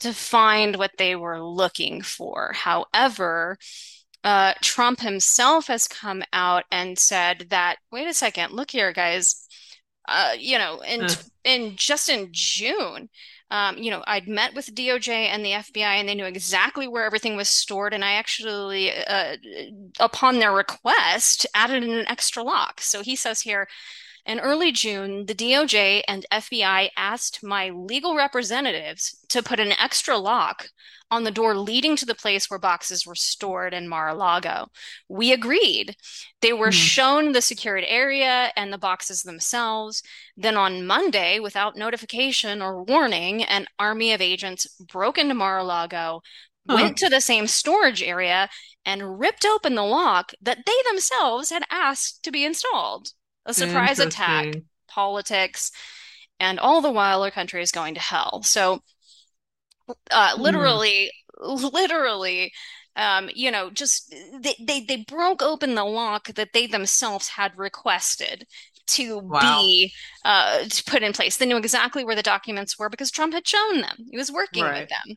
to find what they were looking for. However, uh, Trump himself has come out and said that, wait a second, look here, guys. Uh, you know, in, uh. in just in June, Um, you know, I'd met with D O J and the F B I, and they knew exactly where everything was stored. And I actually, uh, upon their request, added in an extra lock. So he says here, in early June, the D O J and F B I asked my legal representatives to put an extra lock on the door leading to the place where boxes were stored in Mar-a-Lago. We agreed. They were mm. shown the secured area and the boxes themselves. Then on Monday, without notification or warning, an army of agents broke into Mar-a-Lago, oh. went to the same storage area, and ripped open the lock that they themselves had asked to be installed. A surprise attack, politics, and all the while our country is going to hell. So uh, literally, mm. literally, um, you know, just they, they, they broke open the lock that they themselves had requested to wow. be uh, to put in place. They knew exactly where the documents were because Trump had shown them. He was working right. with them.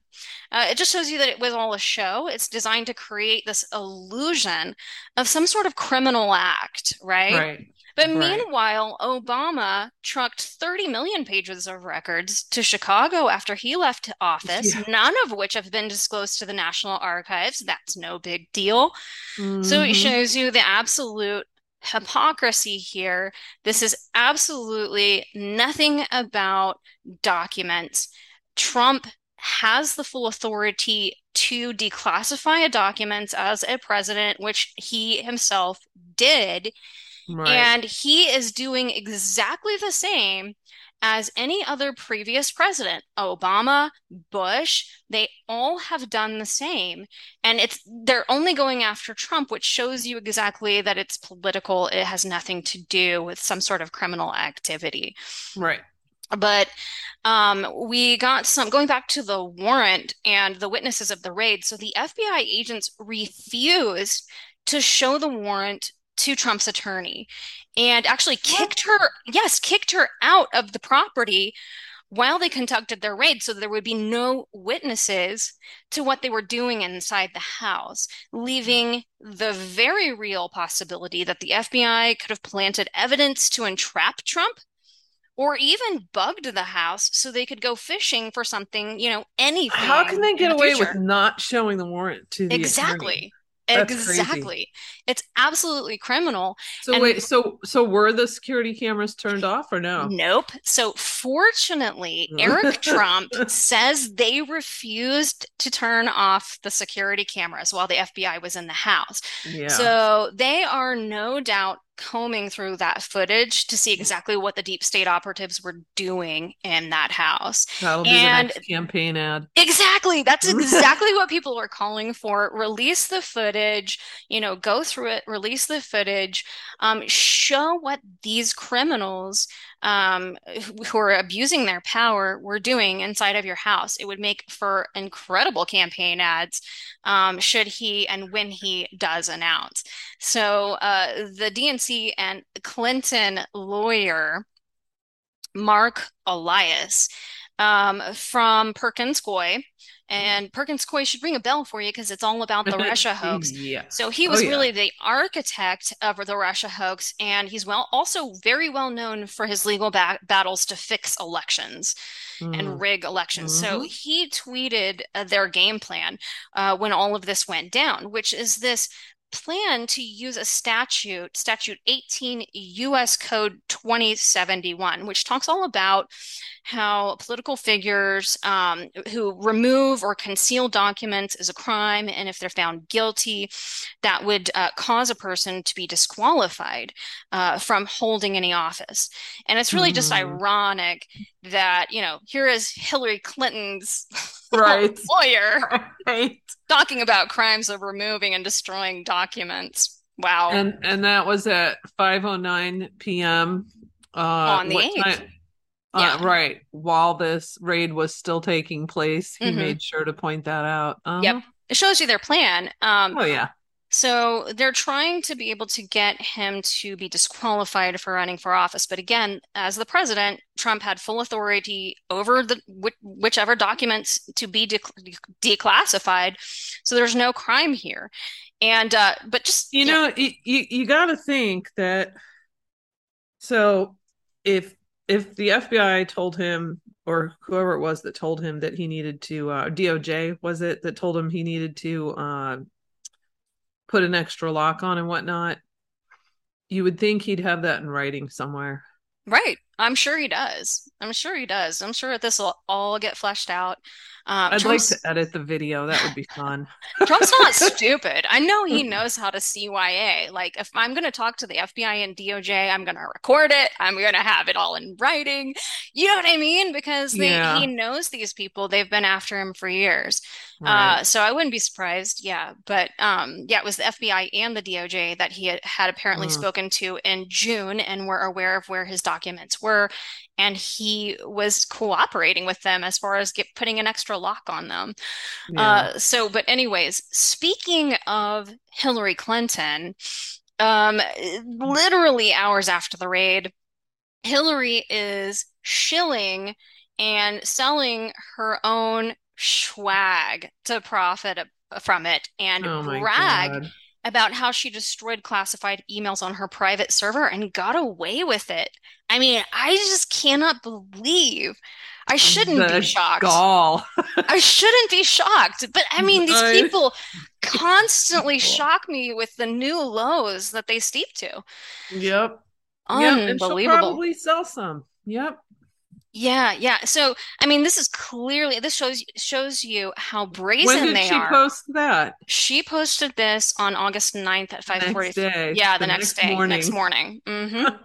Uh, it just shows you that it was all a show. It's designed to create this illusion of some sort of criminal act, right? Right. But meanwhile, right. Obama trucked thirty million pages of records to Chicago after he left office, yeah. none of which have been disclosed to the National Archives. That's no big deal. Mm-hmm. So it shows you the absolute hypocrisy here. This is absolutely nothing about documents. Trump has the full authority to declassify documents as a president, which he himself did. Right. And he is doing exactly the same as any other previous president. Obama, Bush, they all have done the same. And it's they're only going after Trump, which shows you exactly that it's political. It has nothing to do with some sort of criminal activity. Right. But um, we got some, going back to the warrant and the witnesses of the raid. So the F B I agents refused to show the warrant to Trump's attorney and actually kicked her, yes, kicked her out of the property while they conducted their raid so there would be no witnesses to what they were doing inside the house, leaving the very real possibility that the F B I could have planted evidence to entrap Trump or even bugged the house so they could go fishing for something, you know, anything. How can they get away with not showing the warrant to the Exactly. attorney? That's exactly. Crazy. It's absolutely criminal. So and wait, so so were the security cameras turned off or no? Nope. So fortunately, Eric Trump says they refused to turn off the security cameras while the F B I was in the house. Yeah. So they are no doubt combing through that footage to see exactly what the deep state operatives were doing in that house. That'll and be the next campaign ad. Exactly. That's exactly what people are calling for. Release the footage, you know, go through it, release the footage, um, show what these criminals um, who are abusing their power were doing inside of your house. It would make for incredible campaign ads um, should he and when he does announce. So uh, the D N C and Clinton lawyer, Mark Elias, um, from Perkins Coie, and Perkins Coie should ring a bell for you because it's all about the Russia hoax. Yeah. So he was oh, yeah. really the architect of the Russia hoax, and he's well also very well known for his legal ba- battles to fix elections mm. and rig elections. Mm-hmm. So he tweeted uh, their game plan uh, when all of this went down, which is this plan to use a statute, statute eighteen U S Code twenty seventy-one, which talks all about how political figures um, who remove or conceal documents is a crime. And if they're found guilty, that would uh, cause a person to be disqualified uh, from holding any office. And it's really mm-hmm. just ironic that, you know, here is Hillary Clinton's right. lawyer right. talking about crimes of removing and destroying documents. Wow. And and that was at five oh nine p.m. Uh, on the eighth. Uh, yeah. Right. While this raid was still taking place, he mm-hmm. made sure to point that out. Uh-huh. Yep. It shows you their plan. Um, oh, yeah. So they're trying to be able to get him to be disqualified for running for office. But again, as the president, Trump had full authority over the which, whichever documents to be de- declassified. So there's no crime here. And uh, but just, you know, yeah. you, you got to think that. So if if the F B I told him, or whoever it was that told him that he needed to uh, D O J, was it that told him he needed to uh, put an extra lock on and whatnot, you would think he'd have that in writing somewhere. Right. I'm sure he does. I'm sure he does. I'm sure this will all get fleshed out. Um, I'd Trump's... like to edit the video. That would be fun. Trump's not stupid. I know he knows how to C Y A. Like, if I'm going to talk to the F B I and D O J, I'm going to record it. I'm going to have it all in writing. You know what I mean? Because they, yeah. he knows these people. They've been after him for years. Right. Uh, so I wouldn't be surprised. Yeah. But um, yeah, it was the F B I and the D O J that he had, had apparently mm. spoken to in June and were aware of where his documents were, and he was cooperating with them as far as get, putting an extra lock on them. Yeah. Uh, so, but anyways, speaking of Hillary Clinton, um, literally hours after the raid, Hillary is shilling and selling her own swag to profit from it and oh brag God. about how she destroyed classified emails on her private server and got away with it. I mean, I just cannot believe. I shouldn't the be shocked. Gall. I shouldn't be shocked. But I mean, these people constantly shock me with the new lows that they steep to. Yep. Unbelievable. Yep. And she'll probably sell some. Yep. Yeah, yeah. So, I mean, this is clearly, this shows shows you how brazen they are. When did she post that? She posted this on August ninth at five forty-three. Yeah, the, the next, next day, morning. next morning. Mm-hmm.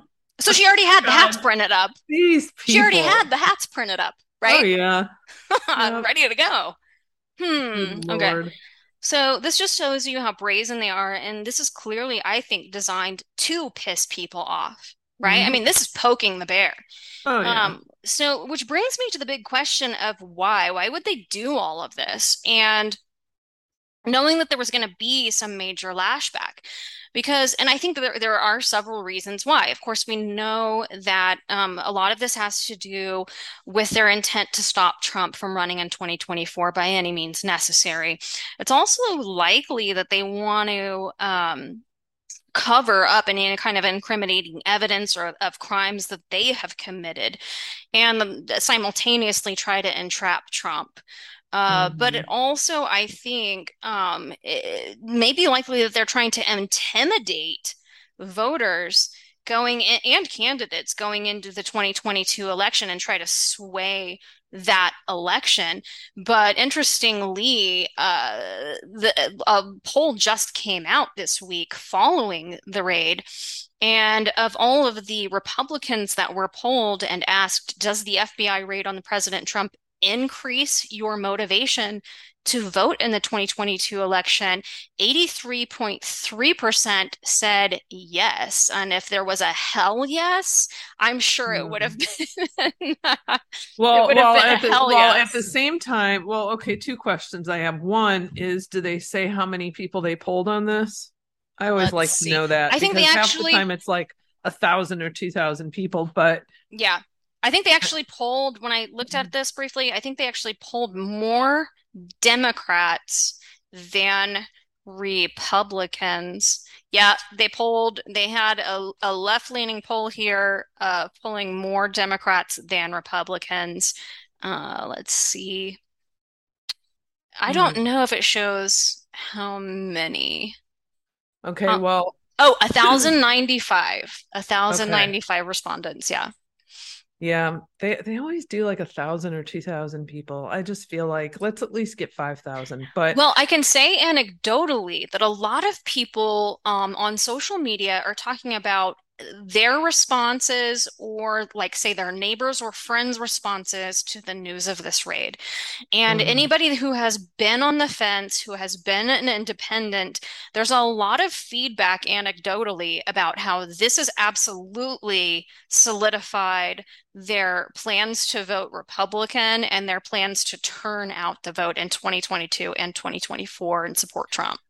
So she already had God. the hats printed up. These people. She already had the hats printed up, right? Oh, yeah. Yep. Ready to go. Hmm. Good okay. Lord. So this just shows you how brazen they are. And this is clearly, I think, designed to piss people off. Right? I mean, this is poking the bear. Oh, yeah. Um, so, which brings me to the big question of why? Why would they do all of this? And knowing that there was going to be some major lashback. Because, and I think that there, there are several reasons why. Of course, we know that um, a lot of this has to do with their intent to stop Trump from running in twenty twenty-four by any means necessary. It's also likely that they want to... Um, cover up any kind of incriminating evidence or of crimes that they have committed and simultaneously try to entrap Trump. Uh, mm-hmm. But it also, I think, um, it may be likely that they're trying to intimidate voters going in, and candidates going into the twenty twenty-two election and try to sway that election. But interestingly, uh, the, a poll just came out this week following the raid. And of all of the Republicans that were polled and asked, does the F B I raid on the President Trump increase your motivation to vote in the twenty twenty-two election, eighty-three point three percent said yes. And if there was a hell yes, I'm sure it would have been. Well, well, at the, well yes. at the same time, well, okay, two questions I have. One is, do they say how many people they polled on this? I always Let's like see. to know that. I think they actually, half the time it's like a thousand or two thousand people, but yeah. I think they actually polled, when I looked at this briefly, I think they actually polled more Democrats than Republicans. Yeah, they polled, they had a, a left-leaning poll here, uh, polling more Democrats than Republicans. Uh, let's see. I don't know if it shows how many. Okay, huh. well. Oh, one thousand ninety-five. one thousand ninety-five okay. respondents, yeah. Yeah, they they always do like a thousand or two thousand people. I just feel like let's at least get five thousand. But well, I can say anecdotally that a lot of people um, on social media are talking about their responses, or like say their neighbors or friends' responses to the news of this raid. And mm-hmm. anybody who has been on the fence, who has been an independent, there's a lot of feedback anecdotally about how this has absolutely solidified their plans to vote Republican and their plans to turn out the vote in twenty twenty-two and twenty twenty-four and support Trump.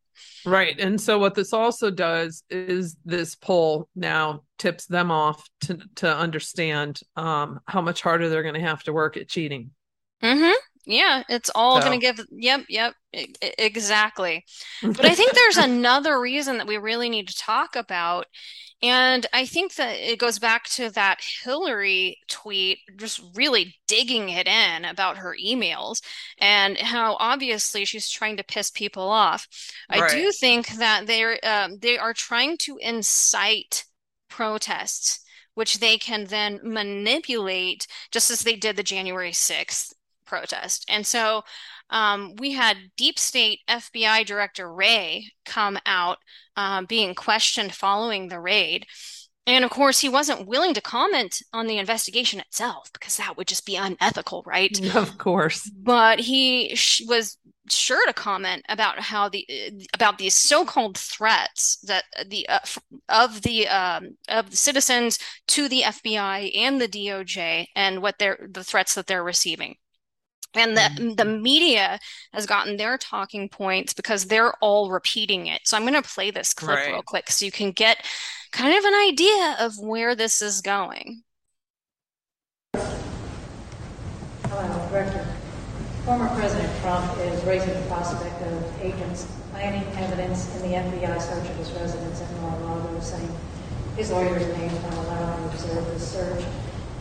Right. And so what this also does is this poll now tips them off to, to understand um, how much harder they're going to have to work at cheating. Mm-hmm. Yeah, it's all so. going to give. Yep. Yep. I- exactly. But I think there's another reason that we really need to talk about. And I think that it goes back to that Hillary tweet, just really digging it in about her emails and how obviously she's trying to piss people off. Right. I do think that they're, um, they are trying to incite protests, which they can then manipulate just as they did the January sixth protest. And so um, we had Deep State F B I Director Wray come out um, being questioned following the raid. And of course, he wasn't willing to comment on the investigation itself because that would just be unethical, right? Of course. But he sh- was sure to comment about how the about these so-called threats that the uh, of the um, of the citizens to the F B I and the D O J and what they're the threats that they're receiving. And the the media has gotten their talking points because they're all repeating it. So I'm going to play this clip right. real quick so you can get kind of an idea of where this is going. Hello, Director. Former President Trump is raising the prospect of agents planting evidence in the F B I search of his residence in Mar-a-Lago, saying his lawyer's name won't allow him to observe the search.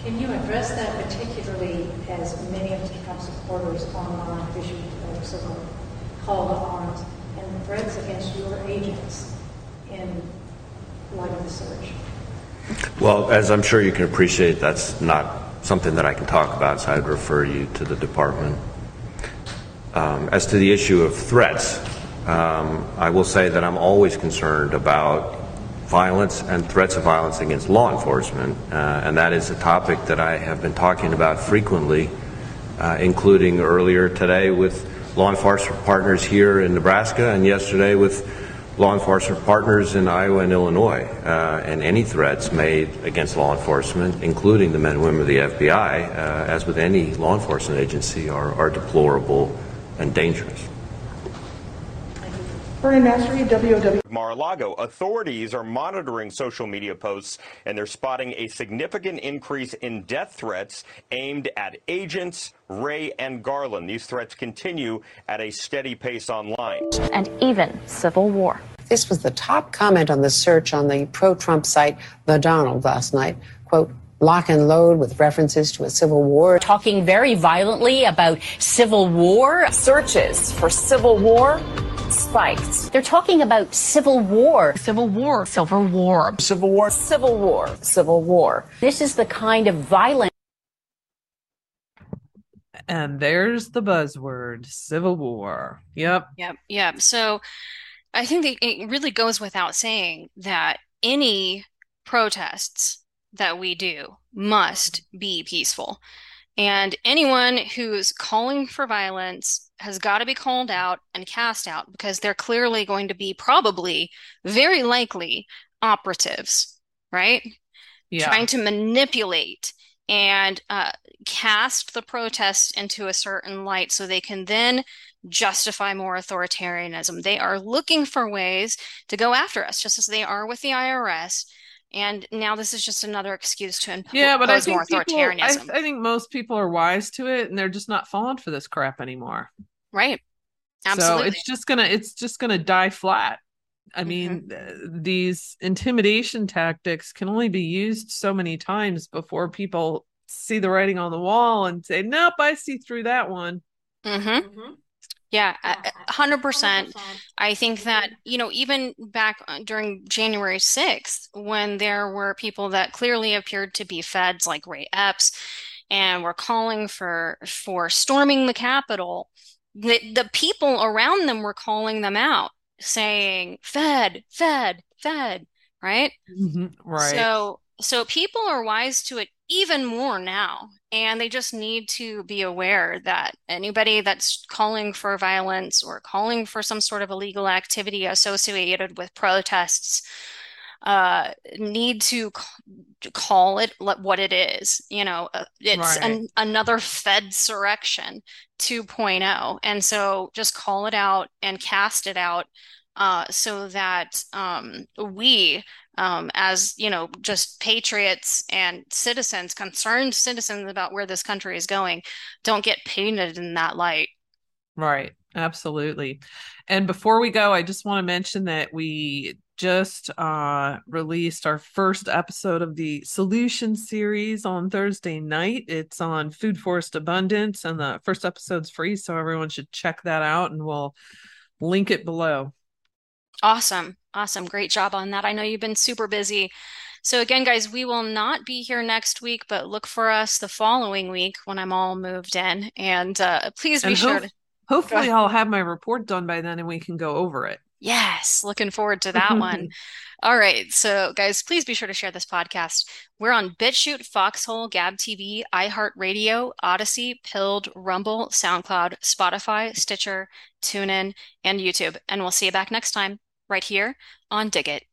Can you address that particularly as many of Trump's supporters online issued a so-called call to arms and threats against your agents in light of the search? Well, as I'm sure you can appreciate, that's not something that I can talk about, so I'd refer you to the department. Um, as to the issue of threats, um, I will say that I'm always concerned about violence and threats of violence against law enforcement, uh, and that is a topic that I have been talking about frequently, uh, including earlier today with law enforcement partners here in Nebraska and yesterday with law enforcement partners in Iowa and Illinois, uh, and any threats made against law enforcement, including the men and women of the F B I, uh, as with any law enforcement agency, are, are deplorable and dangerous. Bernie Mastery, W O W. Mar-a-Lago, authorities are monitoring social media posts, and they're spotting a significant increase in death threats aimed at agents, Wray, and Garland. These threats continue at a steady pace online. And even civil war. This was the top comment on the search on the pro-Trump site, The Donald, last night. Quote, lock and load with references to a civil war. Talking very violently about civil war. Searches for civil war spiked. They're talking about civil war. Civil war. Civil war. Civil war. Civil war. Civil war. This is the kind of violence. And there's the buzzword, civil war. Yep. Yep. Yep. So I think that it really goes without saying that any protests that we do must be peaceful. And anyone who's calling for violence has got to be called out and cast out because they're clearly going to be probably, very likely, operatives, right? Yeah. Trying to manipulate and uh, cast the protests into a certain light so they can then justify more authoritarianism. They are looking for ways to go after us, just as they are with the I R S. And now this is just another excuse to impose yeah, but I think more authoritarianism. People, I, I think most people are wise to it, and they're just not falling for this crap anymore. Right. Absolutely. So it's just gonna it's just gonna die flat. I mm-hmm. mean, th- these intimidation tactics can only be used so many times before people see the writing on the wall and say, "Nope, I see through that one." Mm-hmm. Mm-hmm. Yeah, one hundred percent. I think that, you know, even back during January sixth, when there were people that clearly appeared to be feds like Ray Epps and were calling for for storming the Capitol, the, the people around them were calling them out, saying, Fed, Fed, Fed, right? Mm-hmm, right. So, so people are wise to it even more now. And they just need to be aware that anybody that's calling for violence or calling for some sort of illegal activity associated with protests uh, need to c- call it what it is. You know, it's right. an, another Fedsurrection two point oh. And so just call it out and cast it out uh, so that um, we Um, as, you know, just patriots and citizens, concerned citizens about where this country is going, don't get painted in that light. Right. Absolutely. And before we go, I just want to mention that we just uh, released our first episode of the Solution series on Thursday night. It's on food forest abundance, and the first episode's free. So everyone should check that out, and we'll link it below. Awesome. Awesome. Great job on that. I know you've been super busy. So again, guys, we will not be here next week, but look for us the following week when I'm all moved in. And uh, please be and sure ho- to... Hopefully I'll have my report done by then and we can go over it. Yes. Looking forward to that one. All right. So guys, please be sure to share this podcast. We're on BitChute, Foxhole, GabTV, iHeartRadio, Odyssey, Pilled, Rumble, SoundCloud, Spotify, Stitcher, TuneIn, and YouTube. And we'll see you back next time, right here on Dig It.